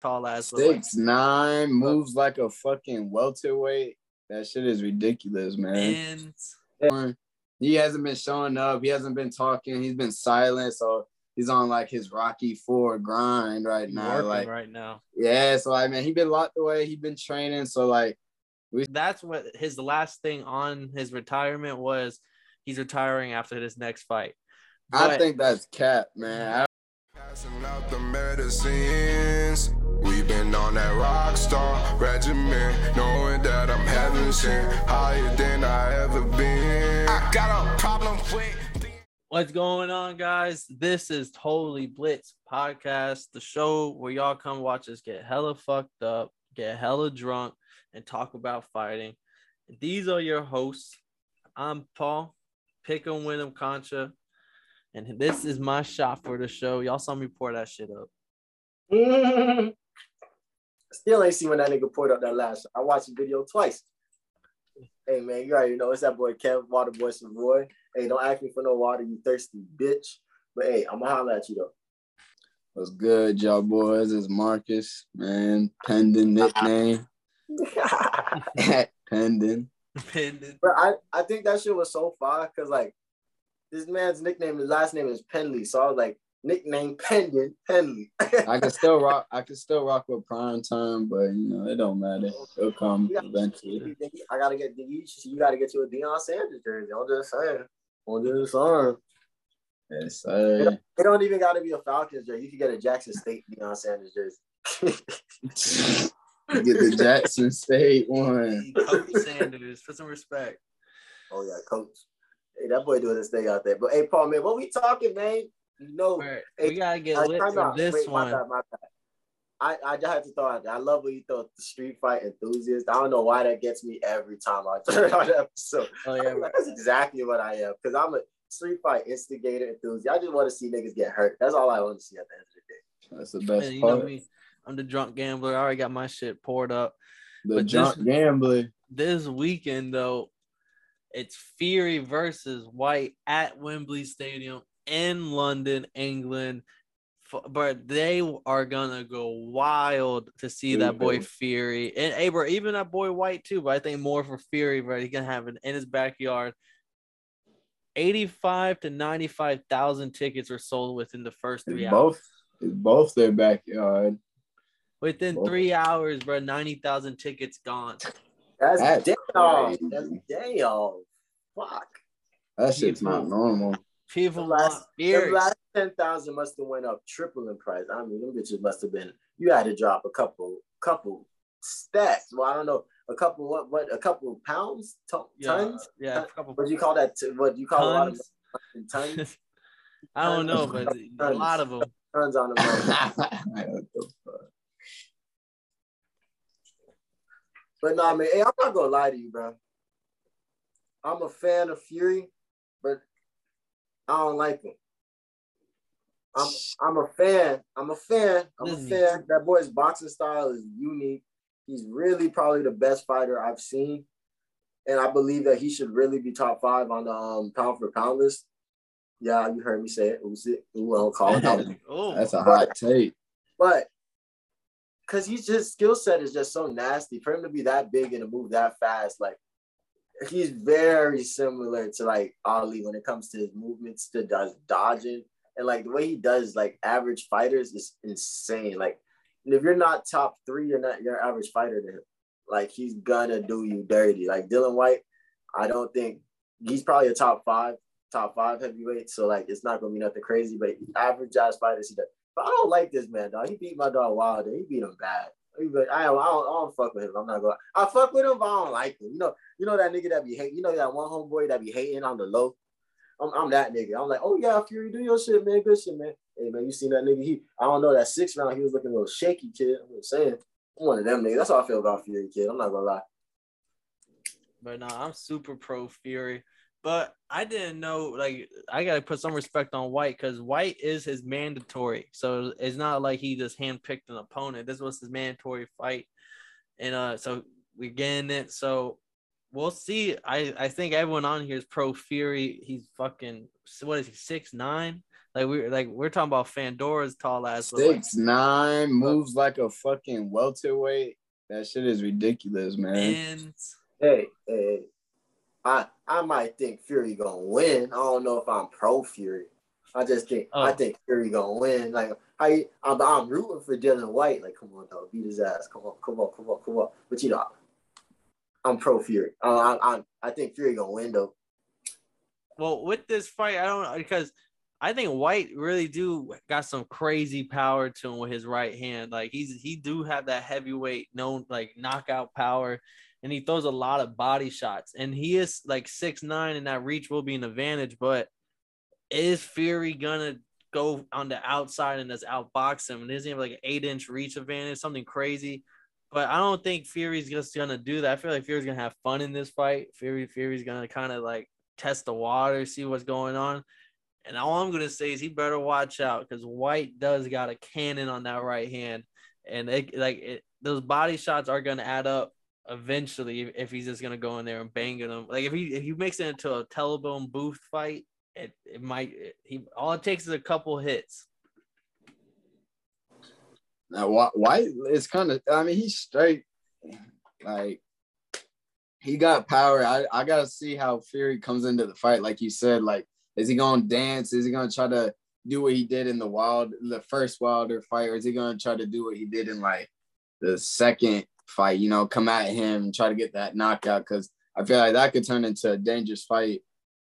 tall ass. 6'9", moves like a fucking welterweight. That shit is ridiculous, man. And he hasn't been showing up. He hasn't been talking. He's been silent. So he's on like his Rocky IV grind right now. Like right now. Yeah. So like, man, he been locked away. He been training. So like, that's what his last thing on his retirement was. He's retiring after this next fight. But I think that's cap, man. Passing out the medicines. We've been on that rock star regimen, knowing that I'm having shit higher than I ever been. I got a problem with. What's going on, guys? This is Totally Blitz Podcast, the show where y'all come watch us get hella fucked up, get hella drunk, and talk about fighting. These are your hosts. I'm Paul, Pick'em Win'em Concha, and this is my shot for the show. Y'all saw me pour that shit up. Still ain't seen when that nigga poured up that last shot. I watched the video twice. Hey, man, you already know it's that boy Kev, Waterboy Savoy. Hey, don't ask me for no water, you thirsty bitch. But hey, I'm gonna holler at you though. What's good, y'all boys? It's Marcus, man. Pendant nickname. Pendant. But I think that shit was so far because like this man's nickname, his last name is Penley. So I was like, nickname Pendant Penley. I can still rock with Prime Time, but you know, it don't matter. It'll come eventually. I gotta get you a Deion Sanders jersey. I'm just saying. Yes, sir. It don't even gotta be a Falcons jersey. You can get a Jackson State Deion Sanders jersey. Get the Jackson State one. Coach Sanders, for some respect. Oh yeah, Coach. Hey, that boy doing his thing out there. But hey, Paul, man, what we talking, man? You know, right. Hey, we gotta get lit for this one. My bad. I just have to throw out there. I love when you throw the street fight enthusiast. I don't know why that gets me every time I turn on the episode. Oh, yeah, right. That's exactly what I am, because I'm a street fight instigator enthusiast. I just want to see niggas get hurt. That's all I want to see at the end of the day. That's the best man, you part. Know me. I'm the drunk gambler. I already got my shit poured up. Gambler. This weekend, though, it's Fury versus Whyte at Wembley Stadium in London, England. But they are going to go wild to see that boy Fury. And, hey, bro, even that boy Whyte, too. But I think more for Fury, bro. He can have it in his backyard. 85 to 95,000 tickets were sold within the first 3 hours. It's both their backyard. Within 3 hours, bro, 90,000 tickets gone. That's damn. Crazy. That's damn. Fuck. That shit's not normal. People the last 10,000 must have went up triple in price. I mean, them bitches must have been. You had to drop a couple stacks. Well, I don't know, a couple pounds, tons. Yeah, a couple. What you call that? What you call tons? A lot of tons? I don't know, but a lot of them. Tons on them. But nah, man, hey, I'm not gonna lie to you, bro. I'm a fan of Fury, but I don't like him. I'm a fan. That boy's boxing style is unique. He's really probably the best fighter I've seen, and I believe that he should really be top 5 on the pound for pound list. Yeah, you heard me say it. Usyk, I'll call it out. That's a hot take. But because his skill set is just so nasty. For him to be that big and to move that fast, like, he's very similar to, like, Ali when it comes to his movements, to dodging. And, like, the way he does, like, average fighters is insane. Like, if you're not top 3, you're not your average fighter to him. Like, he's gonna do you dirty. Like, Dillian Whyte, I don't think – he's probably a top five heavyweight. So, like, it's not going to be nothing crazy. But average-ass fighters, he does. But I don't like this man, dog. He beat my dog Wilder. He beat him bad. I don't fuck with him. I'm not going. I fuck with him, but I don't like him. You know that nigga that be hating. You know that one homeboy that be hating on the low. I'm that nigga. I'm like, oh yeah, Fury, do your shit, man. Good shit, man. Hey man, you seen that nigga? I don't know, that 6th round, he was looking a little shaky, kid. I'm just saying, I'm one of them niggas. That's how I feel about Fury, kid. I'm not gonna lie. But nah, I'm super pro Fury. But I didn't know, like, I got to put some respect on Whyte because Whyte is his mandatory. So it's not like he just handpicked an opponent. This was his mandatory fight. And so we're getting it. So we'll see. I think everyone on here is pro Fury. He's fucking, what is he, 6'9"? We're talking about Fandora's tall ass. 6'9", moves like a fucking welterweight. That shit is ridiculous, man. And hey, I might think Fury gonna win. I don't know if I'm pro Fury. I just think I think Fury gonna win. Like I'm rooting for Dillian Whyte. Like, come on, dog, beat his ass. Come on. But you know, I'm pro Fury. I think Fury gonna win though. Well, with this fight, I don't know, because I think Whyte really got some crazy power to him with his right hand. Like he do have that heavyweight knockout power, and he throws a lot of body shots. And he is like 6'9", and that reach will be an advantage. But is Fury gonna go on the outside and just outbox him? And doesn't he have like an 8-inch reach advantage, something crazy? But I don't think Fury's just gonna do that. I feel like Fury's gonna have fun in this fight. Fury's gonna kind of test the water, see what's going on. And all I'm going to say is he better watch out, because Whyte does got a cannon on that right hand. And those body shots are going to add up eventually if he's just going to go in there and bang them. Like if he makes it into a telephone booth fight, it might, all it takes is a couple hits. Now Whyte is kind of, he's straight. Like, he got power. I got to see how Fury comes into the fight. Like you said, is he going to dance? Is he going to try to do what he did in the first Wilder fight? Or is he going to try to do what he did in the second fight, come at him, try to get that knockout? Because I feel like that could turn into a dangerous fight.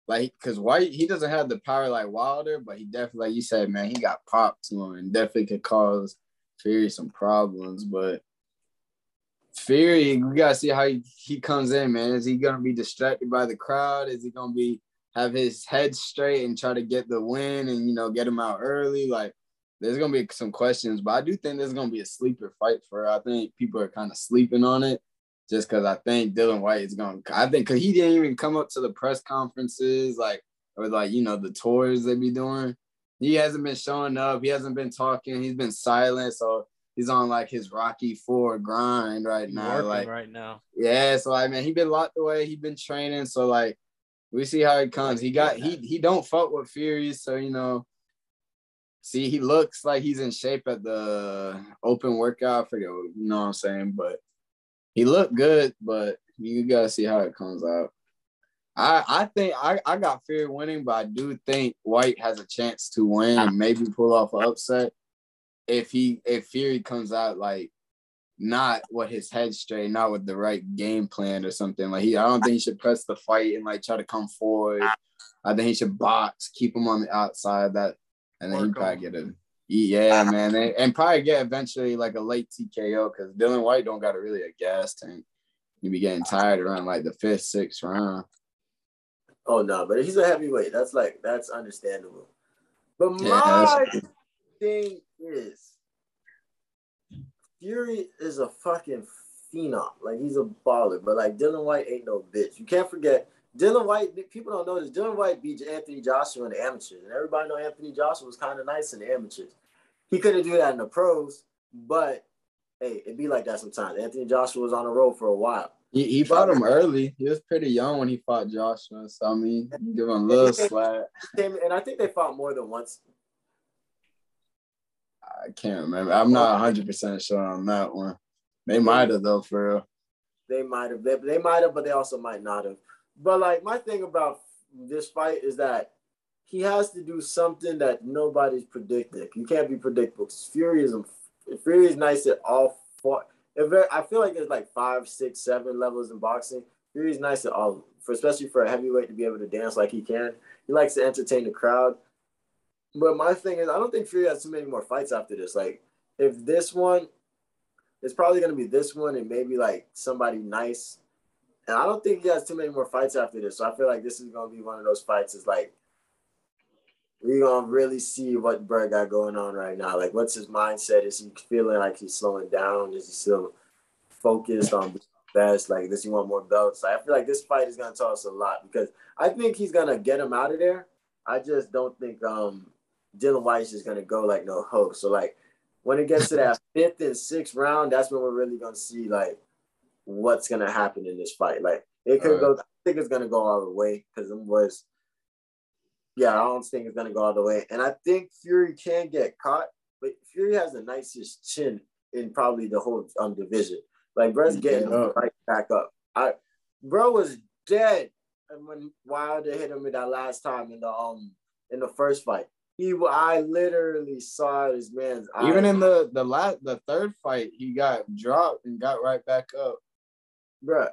Because Whyte, he doesn't have the power like Wilder, but he definitely, like you said, man, he got popped to him and definitely could cause Fury some problems. But Fury, we got to see how he comes in, man. Is he going to be distracted by the crowd? Is he going to have his head straight and try to get the win and, get him out early? There's going to be some questions, but I do think there's going to be a sleeper fight for her. I think people are kind of sleeping on it just because I think Dillian Whyte is going to – I think because he didn't even come up to the press conferences, the tours they be doing. He hasn't been showing up. He hasn't been talking. He's been silent, so he's on, his Rocky IV grind right now. Working right now. Yeah, so, he been locked away. He been training, so, we see how he comes. He don't fuck with Fury, so see, he looks like he's in shape at the open workout. I forget, what I'm saying, but he looked good. But you gotta see how it comes out. I think I got Fury winning, but I do think Whyte has a chance to win and maybe pull off an upset if Fury comes out not with his head straight, not with the right game plan or something. I don't think he should press the fight and try to come forward. I think he should box, keep him on the outside, that, and then he probably get a man, and probably get eventually a late TKO, because Dillian Whyte don't got a gas tank. You be getting tired around the 5th, 6th round. Oh no, but he's a heavyweight. That's that's understandable. But my thing is, Fury is a fucking phenom. He's a baller. But, Dillian Whyte ain't no bitch. You can't forget, Dillian Whyte, people don't know this, Dillian Whyte beat Anthony Joshua in the amateurs. And everybody know Anthony Joshua was kind of nice in the amateurs. He couldn't do that in the pros, but, hey, it be like that sometimes. Anthony Joshua was on the road for a while. He fought him early. He was pretty young when he fought Joshua. So, give him a little slack. And I think they fought more than once. I can't remember. I'm not 100% sure on that one. They might have, though, for real. They might have. They might have, but they also might not have. But, my thing about this fight is that he has to do something that nobody's predicting. You can't be predictable. Fury is nice at all four. I feel like there's, 5, 6, 7 levels in boxing. Fury's nice at all of them, especially for a heavyweight to be able to dance like he can. He likes to entertain the crowd. But my thing is, I don't think Fury has too many more fights after this. If this one, it's probably going to be this one and maybe, somebody nice. And I don't think he has too many more fights after this. So I feel like this is going to be one of those fights. It's we're going to really see what Bird got going on right now. What's his mindset? Is he feeling like he's slowing down? Is he still focused on being best? Does he want more belts? I feel like this fight is going to tell us a lot, because I think he's going to get him out of there. I just don't think Dillian Whyte is going to go like no host. So, when it gets to that 5th and 6th round, that's when we're really going to see, what's going to happen in this fight. It could go – I think it's going to go all the way, because them boys Yeah, I don't think it's going to go all the way. And I think Fury can get caught, but Fury has the nicest chin in probably the whole division. Like, bro's getting him right back up. Bro was dead when Wilder hit him with that last time in the first fight. I literally saw this man's eye. Even in the third fight, he got dropped and got right back up. Bruh,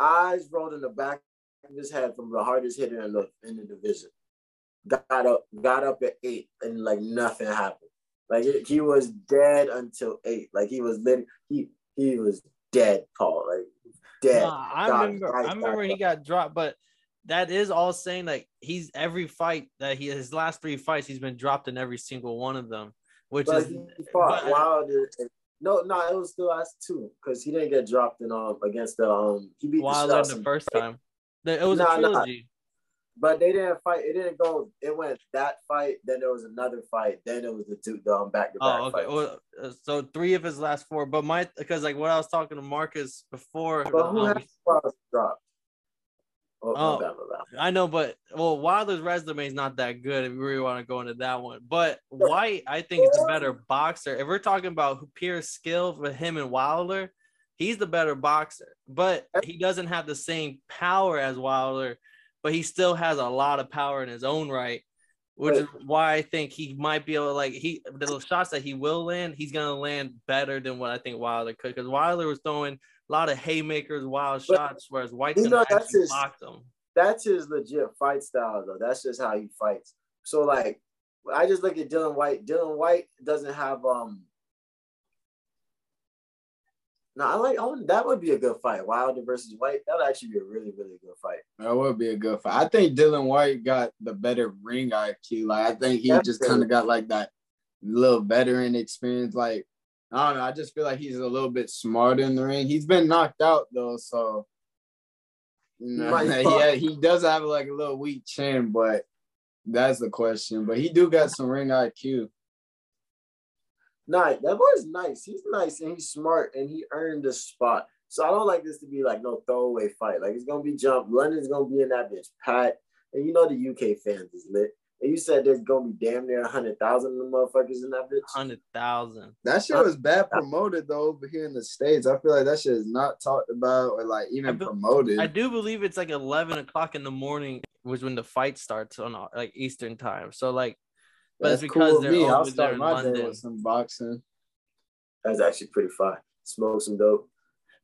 eyes rolled in the back of his head from the hardest hitter in the division. Got up at 8 and like nothing happened. Like he was dead until 8. Like he was dead, Paul. Like dead. Nah, I remember he got dropped, but that is all saying like he's every fight that his last 3 fights he's been dropped in every single one of them, which but is he fought Wilder. No, it was the last 2 because he didn't get dropped in against the he beat Wilder the first time. It was a trilogy. But they didn't fight. It didn't go. It went that fight. Then there was another fight. Then it was the two back to back fights. Oh, okay. Well, so 3 of his last 4. But because like what I was talking to Marcus before. But who has dropped? Oh, I know, but Wilder's resume is not that good if we really want to go into that one. But White, I think, is a better boxer. If we're talking about pure skill for him and Wilder, he's the better boxer. But he doesn't have the same power as Wilder, but he still has a lot of power in his own right, which is why I think he might be able to, like, the shots that he will land, he's going to land better than what I think Wilder could, because Wilder was throwing – a lot of haymakers, wild shots, whereas White's gonna actually block them. That's his legit fight style, though. That's just how he fights. So, like, I just look at Dillian Whyte. Dillian Whyte doesn't have that would be a good fight. Wilder versus White. That would actually be a really, really good fight. That would be a good fight. I think Dillian Whyte got the better ring IQ. Like, I think he just kind of got, like, that little veteran experience, like, I don't know. I just feel like he's a little bit smarter in the ring. He's been knocked out, though, so he does have, like, a little weak chin, but that's the question. But he do got some ring IQ. Nah, that boy's nice. He's nice, and he's smart, and he earned a spot. So I don't like this to be, like, no throwaway fight. Like, it's going to be jump. London's going to be in that bitch, Pat. And you know the UK fans is lit. And you said there's going to be damn near 100,000 of the motherfuckers in that bitch. 100,000. That shit was bad promoted, though, over here in the States. I feel like that shit is not talked about or, like, even promoted. I do believe it's, like, 11 o'clock in the morning was when the fight starts on, like, Eastern time. So, like, but that's it's because cool they're over there in London. Day with some boxing. That's actually pretty fun. Smoke some dope.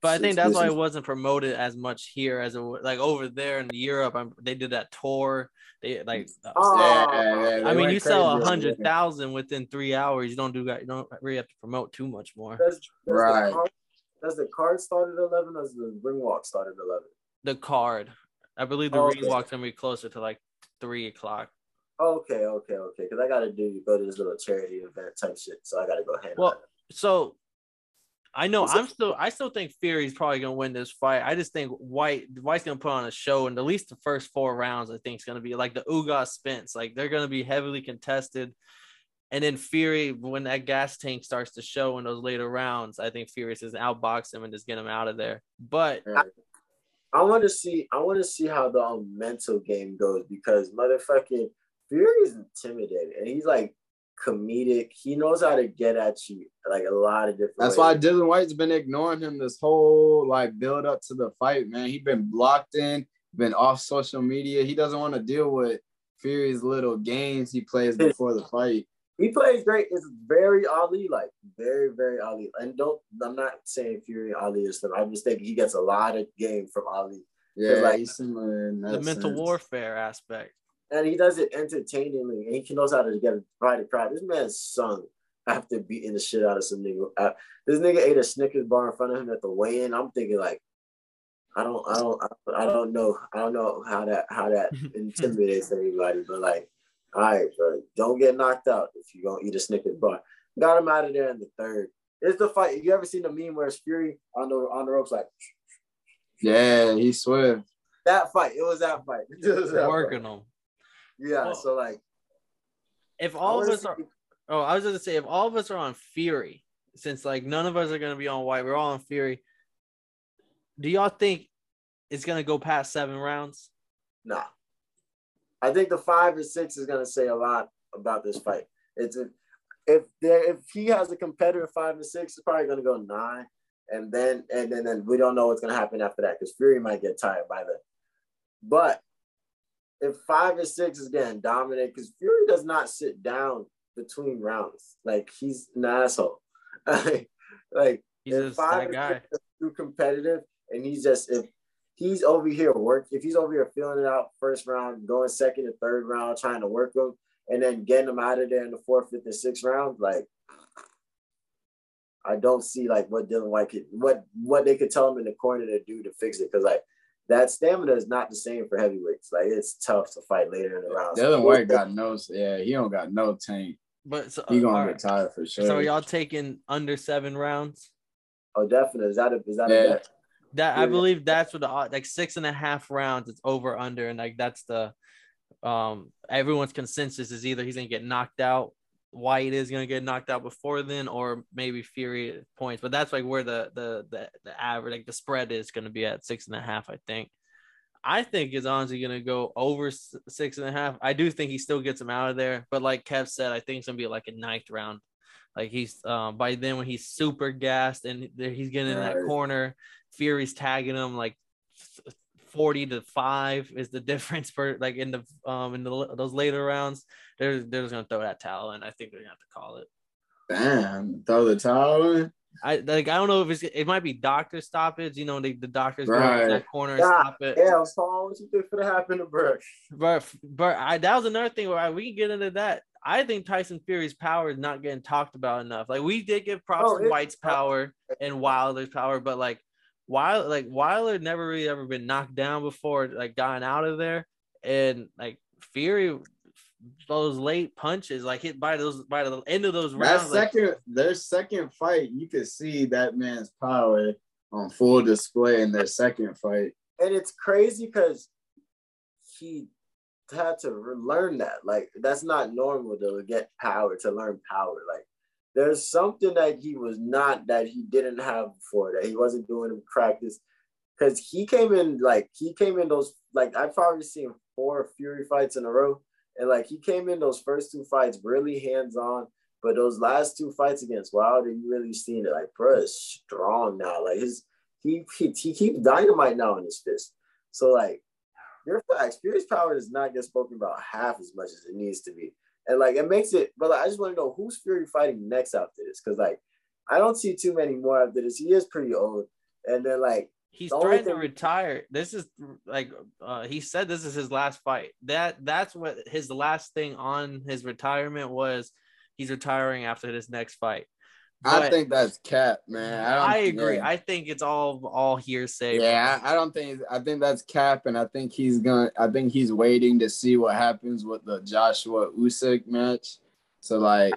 But I think that's why it wasn't promoted as much here as it was, like over there in Europe. They did that tour. They like. I mean, you sell 100,000 within 3 hours. You don't do that. You don't really have to promote too much more. Right. Does the card start at 11? Does the ring walk start at 11? The card, I believe the ring walk's gonna be closer to like 3 o'clock. Okay. Because I gotta go to this little charity event type shit, so I gotta go handle it. So. I know I still think Fury's probably gonna win this fight. I just think White's gonna put on a show, and at least the first 4 rounds, I think, is gonna be like the Ugas Spence. Like they're gonna be heavily contested. And then Fury, when that gas tank starts to show in those later rounds, I think Fury's gonna outbox him and just get him out of there. But I wanna see how the mental game goes, because motherfucking Fury's intimidated and he's like comedic. He knows how to get at you like a lot of different ways. Why Dillian Whyte's been ignoring him this whole like build up to the fight, man. He's been blocked in, been off social media. He doesn't want to deal with Fury's little games he plays before the fight. He plays great. It's very Ali like, very, very Ali. And I'm not saying Fury Ali is something. I'm just thinking he gets a lot of game from Ali. Yeah, like he's similar in that the mental warfare aspect. And he does it entertainingly, and he knows how to get a private crowd. This man sung after beating the shit out of some nigga. This nigga ate a Snickers bar in front of him at the weigh-in. I'm thinking like, I don't know how that intimidates everybody. But like, all right, bro, don't get knocked out if you gonna eat a Snickers bar. Got him out of there in the third. It's the fight. You ever seen the meme where it's Fury on the ropes like? Yeah, he swear. That fight. It was that fight. Working on. Yeah, well, so like, if all of us are, I was gonna say, if all of us are on Fury, since like none of us are gonna be on White, we're all on Fury. Do y'all think it's gonna go past 7 rounds? Nah, I think the 5 or 6 is going to say a lot about this fight. If he has a competitor 5 or 6, it's probably going to go 9, and then we don't know what's going to happen after that because Fury might get tired by then. But if 5 or 6 is getting dominated, because Fury does not sit down between rounds, like he's an asshole. Like he's if five guy. Is too competitive, and he's just if. He's over here if he's over here feeling it out first round, going second and third round, trying to work him, and then getting him out of there in the 4th, 5th, and 6th round, like I don't see like what Dillian Whyte could what they could tell him in the corner to do to fix it. Cause like that stamina is not the same for heavyweights. Like it's tough to fight later in the round. Dillian Whyte got no he don't got no tank. But so, he gonna get tired for sure. So are y'all taking under 7 rounds? Oh, definitely. Is that a bet? That I believe that's what the like 6.5 rounds it's over under, and like that's the everyone's consensus is either he's gonna get knocked out, Whyte is gonna get knocked out before then, or maybe Fury points. But that's like where the average like the spread is gonna be at 6.5. I think is honestly gonna go over 6.5. I do think he still gets him out of there, but like Kev said, I think it's gonna be like a 9th round. Like he's by then when he's super gassed and he's getting in that corner. Fury's tagging him like 40 to 5 is the difference for like in those later rounds. They're just gonna throw that towel in. I think they're gonna have to call it. Damn, throw the towel in. I don't know if it might be doctor stoppage. You know the doctors go in that corner and stop it. Yeah, so what you think could happen to Burke? But that was another thing where we can get into that. I think Tyson Fury's power is not getting talked about enough. Like we did give props to Whyte's power and Wilder's power, but like. Wilder never really ever been knocked down before, like gotten out of there, and like Fury, those late punches, like hit by the end of those rounds. Their second fight, you could see that man's power on full display in their second fight. And it's crazy because he had to learn that. Like that's not normal to get power to learn power. Like. There's something that he was not, that he didn't have before, that he wasn't doing in practice. Because he came in those, like, I've probably seen 4 Fury fights in a row. And, like, he came in those first 2 fights really hands-on. But those last 2 fights against Wilder, you really seen it. Like, bro is strong now. Like, he keeps dynamite now in his fist. So, like, Fury's power does not get spoken about half as much as it needs to be. And, like, it makes it – but, like, I just want to know who's Fury fighting next after this because, like, I don't see too many more after this. He is pretty old. And then, like – he's threatened to retire. This is, like – he said this is his last fight. That's what his last thing on his retirement was. He's retiring after this next fight. But I think that's cap, man. I agree. Yeah. I think it's all hearsay. Yeah, I don't think. I think that's cap, and I think he's waiting to see what happens with the Joshua Usyk match. So like,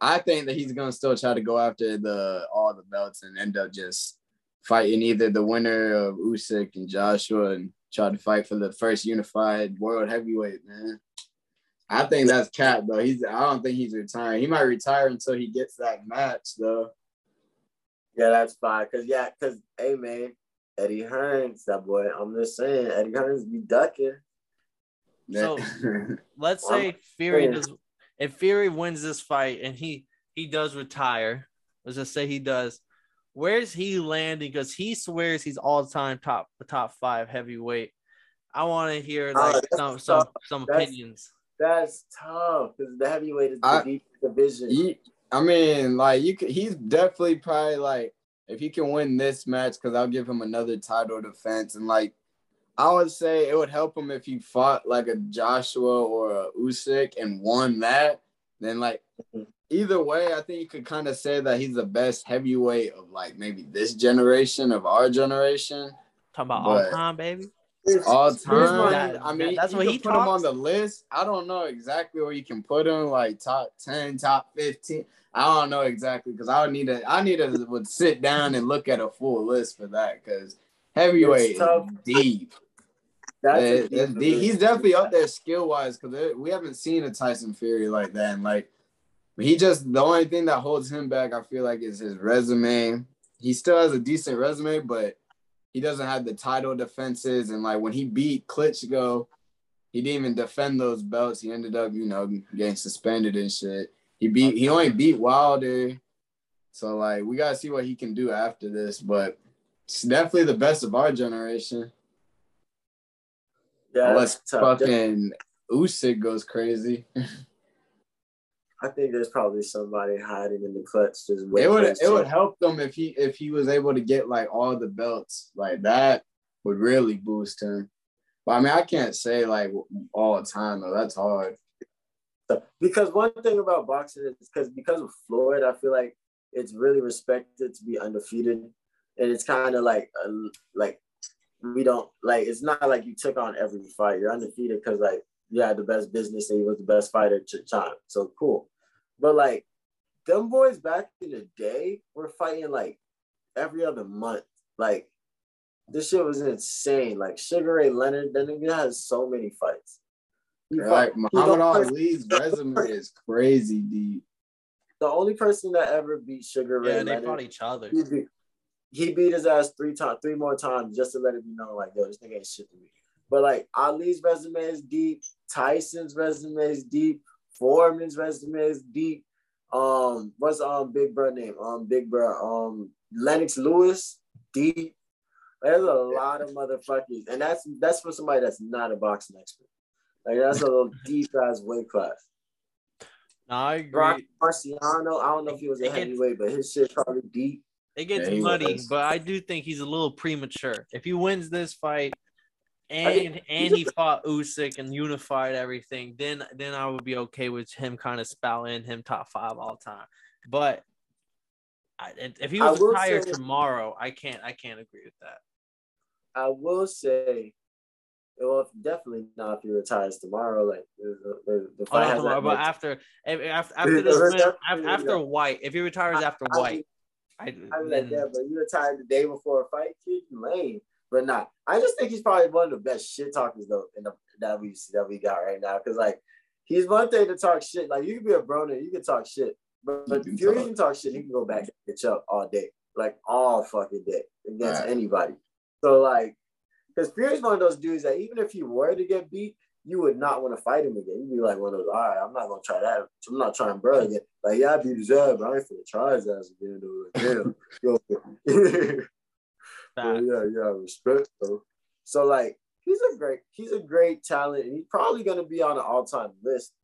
I think that he's gonna still try to go after all the belts and end up just fighting either the winner of Usyk and Joshua and try to fight for the first unified world heavyweight, man. I think that's cap, though. I don't think he's retiring. He might retire until he gets that match, though. Yeah, that's fine. Because, hey, man, Eddie Hearn, that boy. I'm just saying, Eddie Hearn's be ducking. So, let's say Fury does. If Fury wins this fight and he does retire, let's just say he does, where's he landing? Because he swears he's all-time top 5 heavyweight. I want to hear like some opinions. That's tough because the heavyweight is the deep division. He's definitely probably like if he can win this match, because I'll give him another title defense. And like I would say, it would help him if he fought like a Joshua or a Usyk and won that. Then like either way, I think you could kind of say that he's the best heavyweight of like maybe this generation of our generation. Talking about all time, baby. All time. That's what he put him on the list. I don't know exactly where you can put him, like top 10, top 15. I don't know exactly because I need to would sit down and look at a full list for that because heavyweight is deep. That's deep. He's definitely up there skill wise because we haven't seen a Tyson Fury like that. And like he just the only thing that holds him back, I feel like, is his resume. He still has a decent resume, but he doesn't have the title defenses, and like when he beat Klitschko, He didn't even defend those belts. He ended up, you know, getting suspended and shit. He only beat Wilder. So, like, we got to see what he can do after this. But it's definitely the best of our generation. Yeah, unless fucking Usyk goes crazy. I think there's probably somebody hiding in the clutch. Just waiting. It would help them if he was able to get, like, all the belts. Like, that would really boost him. But, I mean, I can't say, like, all the time, though. That's hard. Because one thing about boxing is because of Floyd, I feel like it's really respected to be undefeated. And it's kind of like we don't – like, it's not like you took on every fight. You're undefeated because, like, you had the best business and you was the best fighter at your time. So, cool. But, like, them boys back in the day were fighting, like, every other month. Like, this shit was insane. Like, Sugar Ray Leonard, that nigga has so many fights. Like, Muhammad Ali's resume is crazy deep. The only person that ever beat Sugar Ray Leonard. Yeah, they fought each other. He beat his ass three more times just to let it be known, like, yo, this nigga ain't shit to me. But, like, Ali's resume is deep. Tyson's resume is deep. Foreman's resume is deep. What's Big Bro name? Big Bro. Lennox Lewis, deep. There's a lot of motherfuckers. And that's for somebody that's not a boxing expert. Like, that's a little deep-ass weight class. No, I agree. Marciano, I don't know if he was a heavyweight, but his shit's probably deep. It gets muddy, but I do think he's a little premature. If he wins this fight and he fought Usyk and unified everything, then I would be okay with him kind of spouting him top five all time. But if he was tired tomorrow, I can't agree with that. I will say. Well, definitely not if he retires tomorrow. Like the fight has tomorrow, but after this win, after White, if he retires after White, I would like, yeah, but you retired the day before a fight, kid, lame. But not. I just think he's probably one of the best shit talkers though in the WBC that we got right now. Because like he's one thing to talk shit. Like you can be a broner, you can talk shit, but if you can talk shit, he can go back and bitch up all day, like all fucking day against anybody. So like. Because Fury's one of those dudes that even if you were to get beat, you would not want to fight him again. You'd be like one of those, all right, I'm not going to try that. I'm not trying bro again. Like, yeah, I beat his ass, but I ain't finna try his ass again. Dude. Yeah, respect, though. So, like, he's a great talent, and he's probably going to be on an all-time list.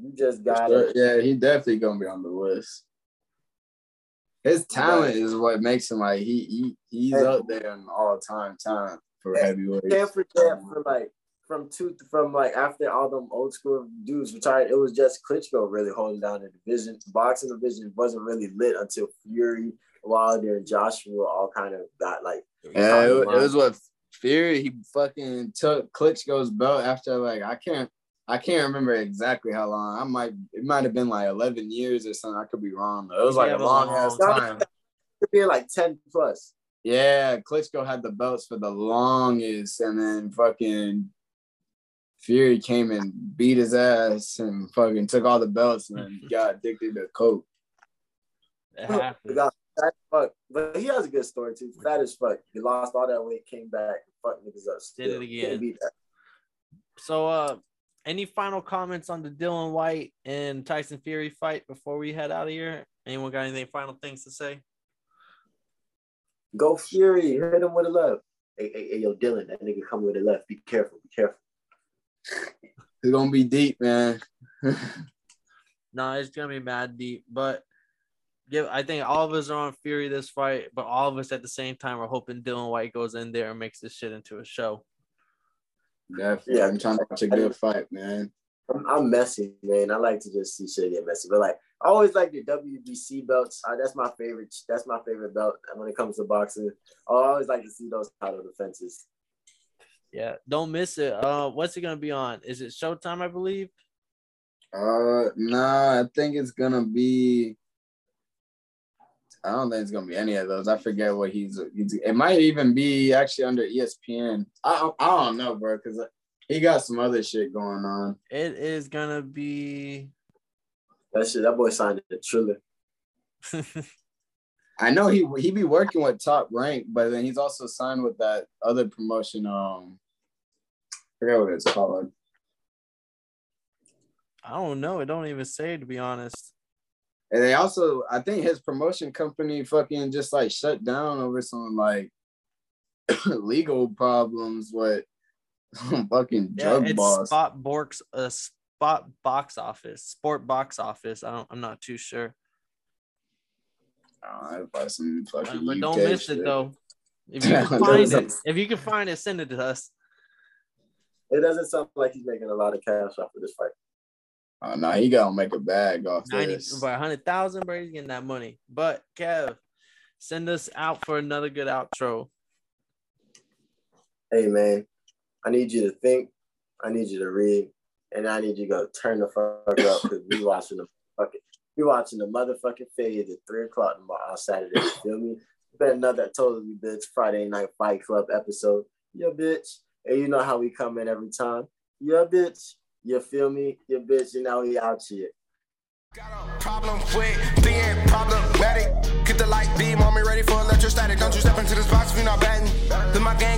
You just got it. Yeah, he's definitely going to be on the list. His talent is what makes him, like, he's up there in all-time time. Can't forget from after all them old school dudes retired, it was just Klitschko really holding down the division. The boxing division wasn't really lit until Fury, Wilder, and Joshua all kind of got like. Yeah, it was what Fury. He fucking took Klitschko's belt after like I can't remember exactly how long. It might have been like 11 years or something. I could be wrong though. It was like a long ass time. It could be like 10 plus. Yeah, Klitschko had the belts for the longest, and then fucking Fury came and beat his ass and fucking took all the belts and then got addicted to coke. But he has a good story, too. Fat as fuck. He lost all that weight, came back, fucked niggas up. Did it again. So, any final comments on the Dillian Whyte and Tyson Fury fight before we head out of here? Anyone got anything final things to say? Go Fury, hit him with a left. Hey, yo, Dylan, that nigga come with a left. Be careful. It's going to be deep, man. It's going to be mad deep. But I think all of us are on Fury this fight, but all of us at the same time are hoping Dillian Whyte goes in there and makes this shit into a show. Definitely. Yeah, I'm trying to watch a good fight, man. I'm messy, man. I like to just see shit get messy. But, like, I always like the WBC belts. That's my favorite. That's my favorite belt when it comes to boxing. I always like to see those title defenses. Yeah, don't miss it. What's it gonna be on? Is it Showtime? I believe. Nah, I think it's gonna be. I don't think it's gonna be any of those. I forget what he's. It might even be actually under ESPN. I don't know, bro, because he got some other shit going on. It is gonna be. That boy signed a thriller. I know he be working with Top Rank, but then he's also signed with that other promotion. I forget what it's called. I don't know. It don't even say, to be honest. And they also, I think his promotion company fucking just like shut down over some like legal problems with some fucking drug boss. Sport box office. I'm not too sure. Some fucking but don't miss shit. It though. If you can find it, send it to us. It doesn't sound like he's making a lot of cash off of this fight. Oh, no, he gonna make a bag off 90, this. About 100,000, bro. He's getting that money. But Kev, send us out for another good outro. Hey man, I need you to think. I need you to read, and I need you to go turn the fuck up because we watching the motherfucking fade at 3:00 tomorrow on Saturday. You feel me? Been another Totally Blitz Friday Night Fight Club episode. Yo, bitch. And you know how we come in every time. Yo, bitch. You feel me? Yo, bitch. And now we out here. Got a problem with being problematic. Get the light beam on me ready for electrostatic. Don't you step into this box if you're not batting. Then my game.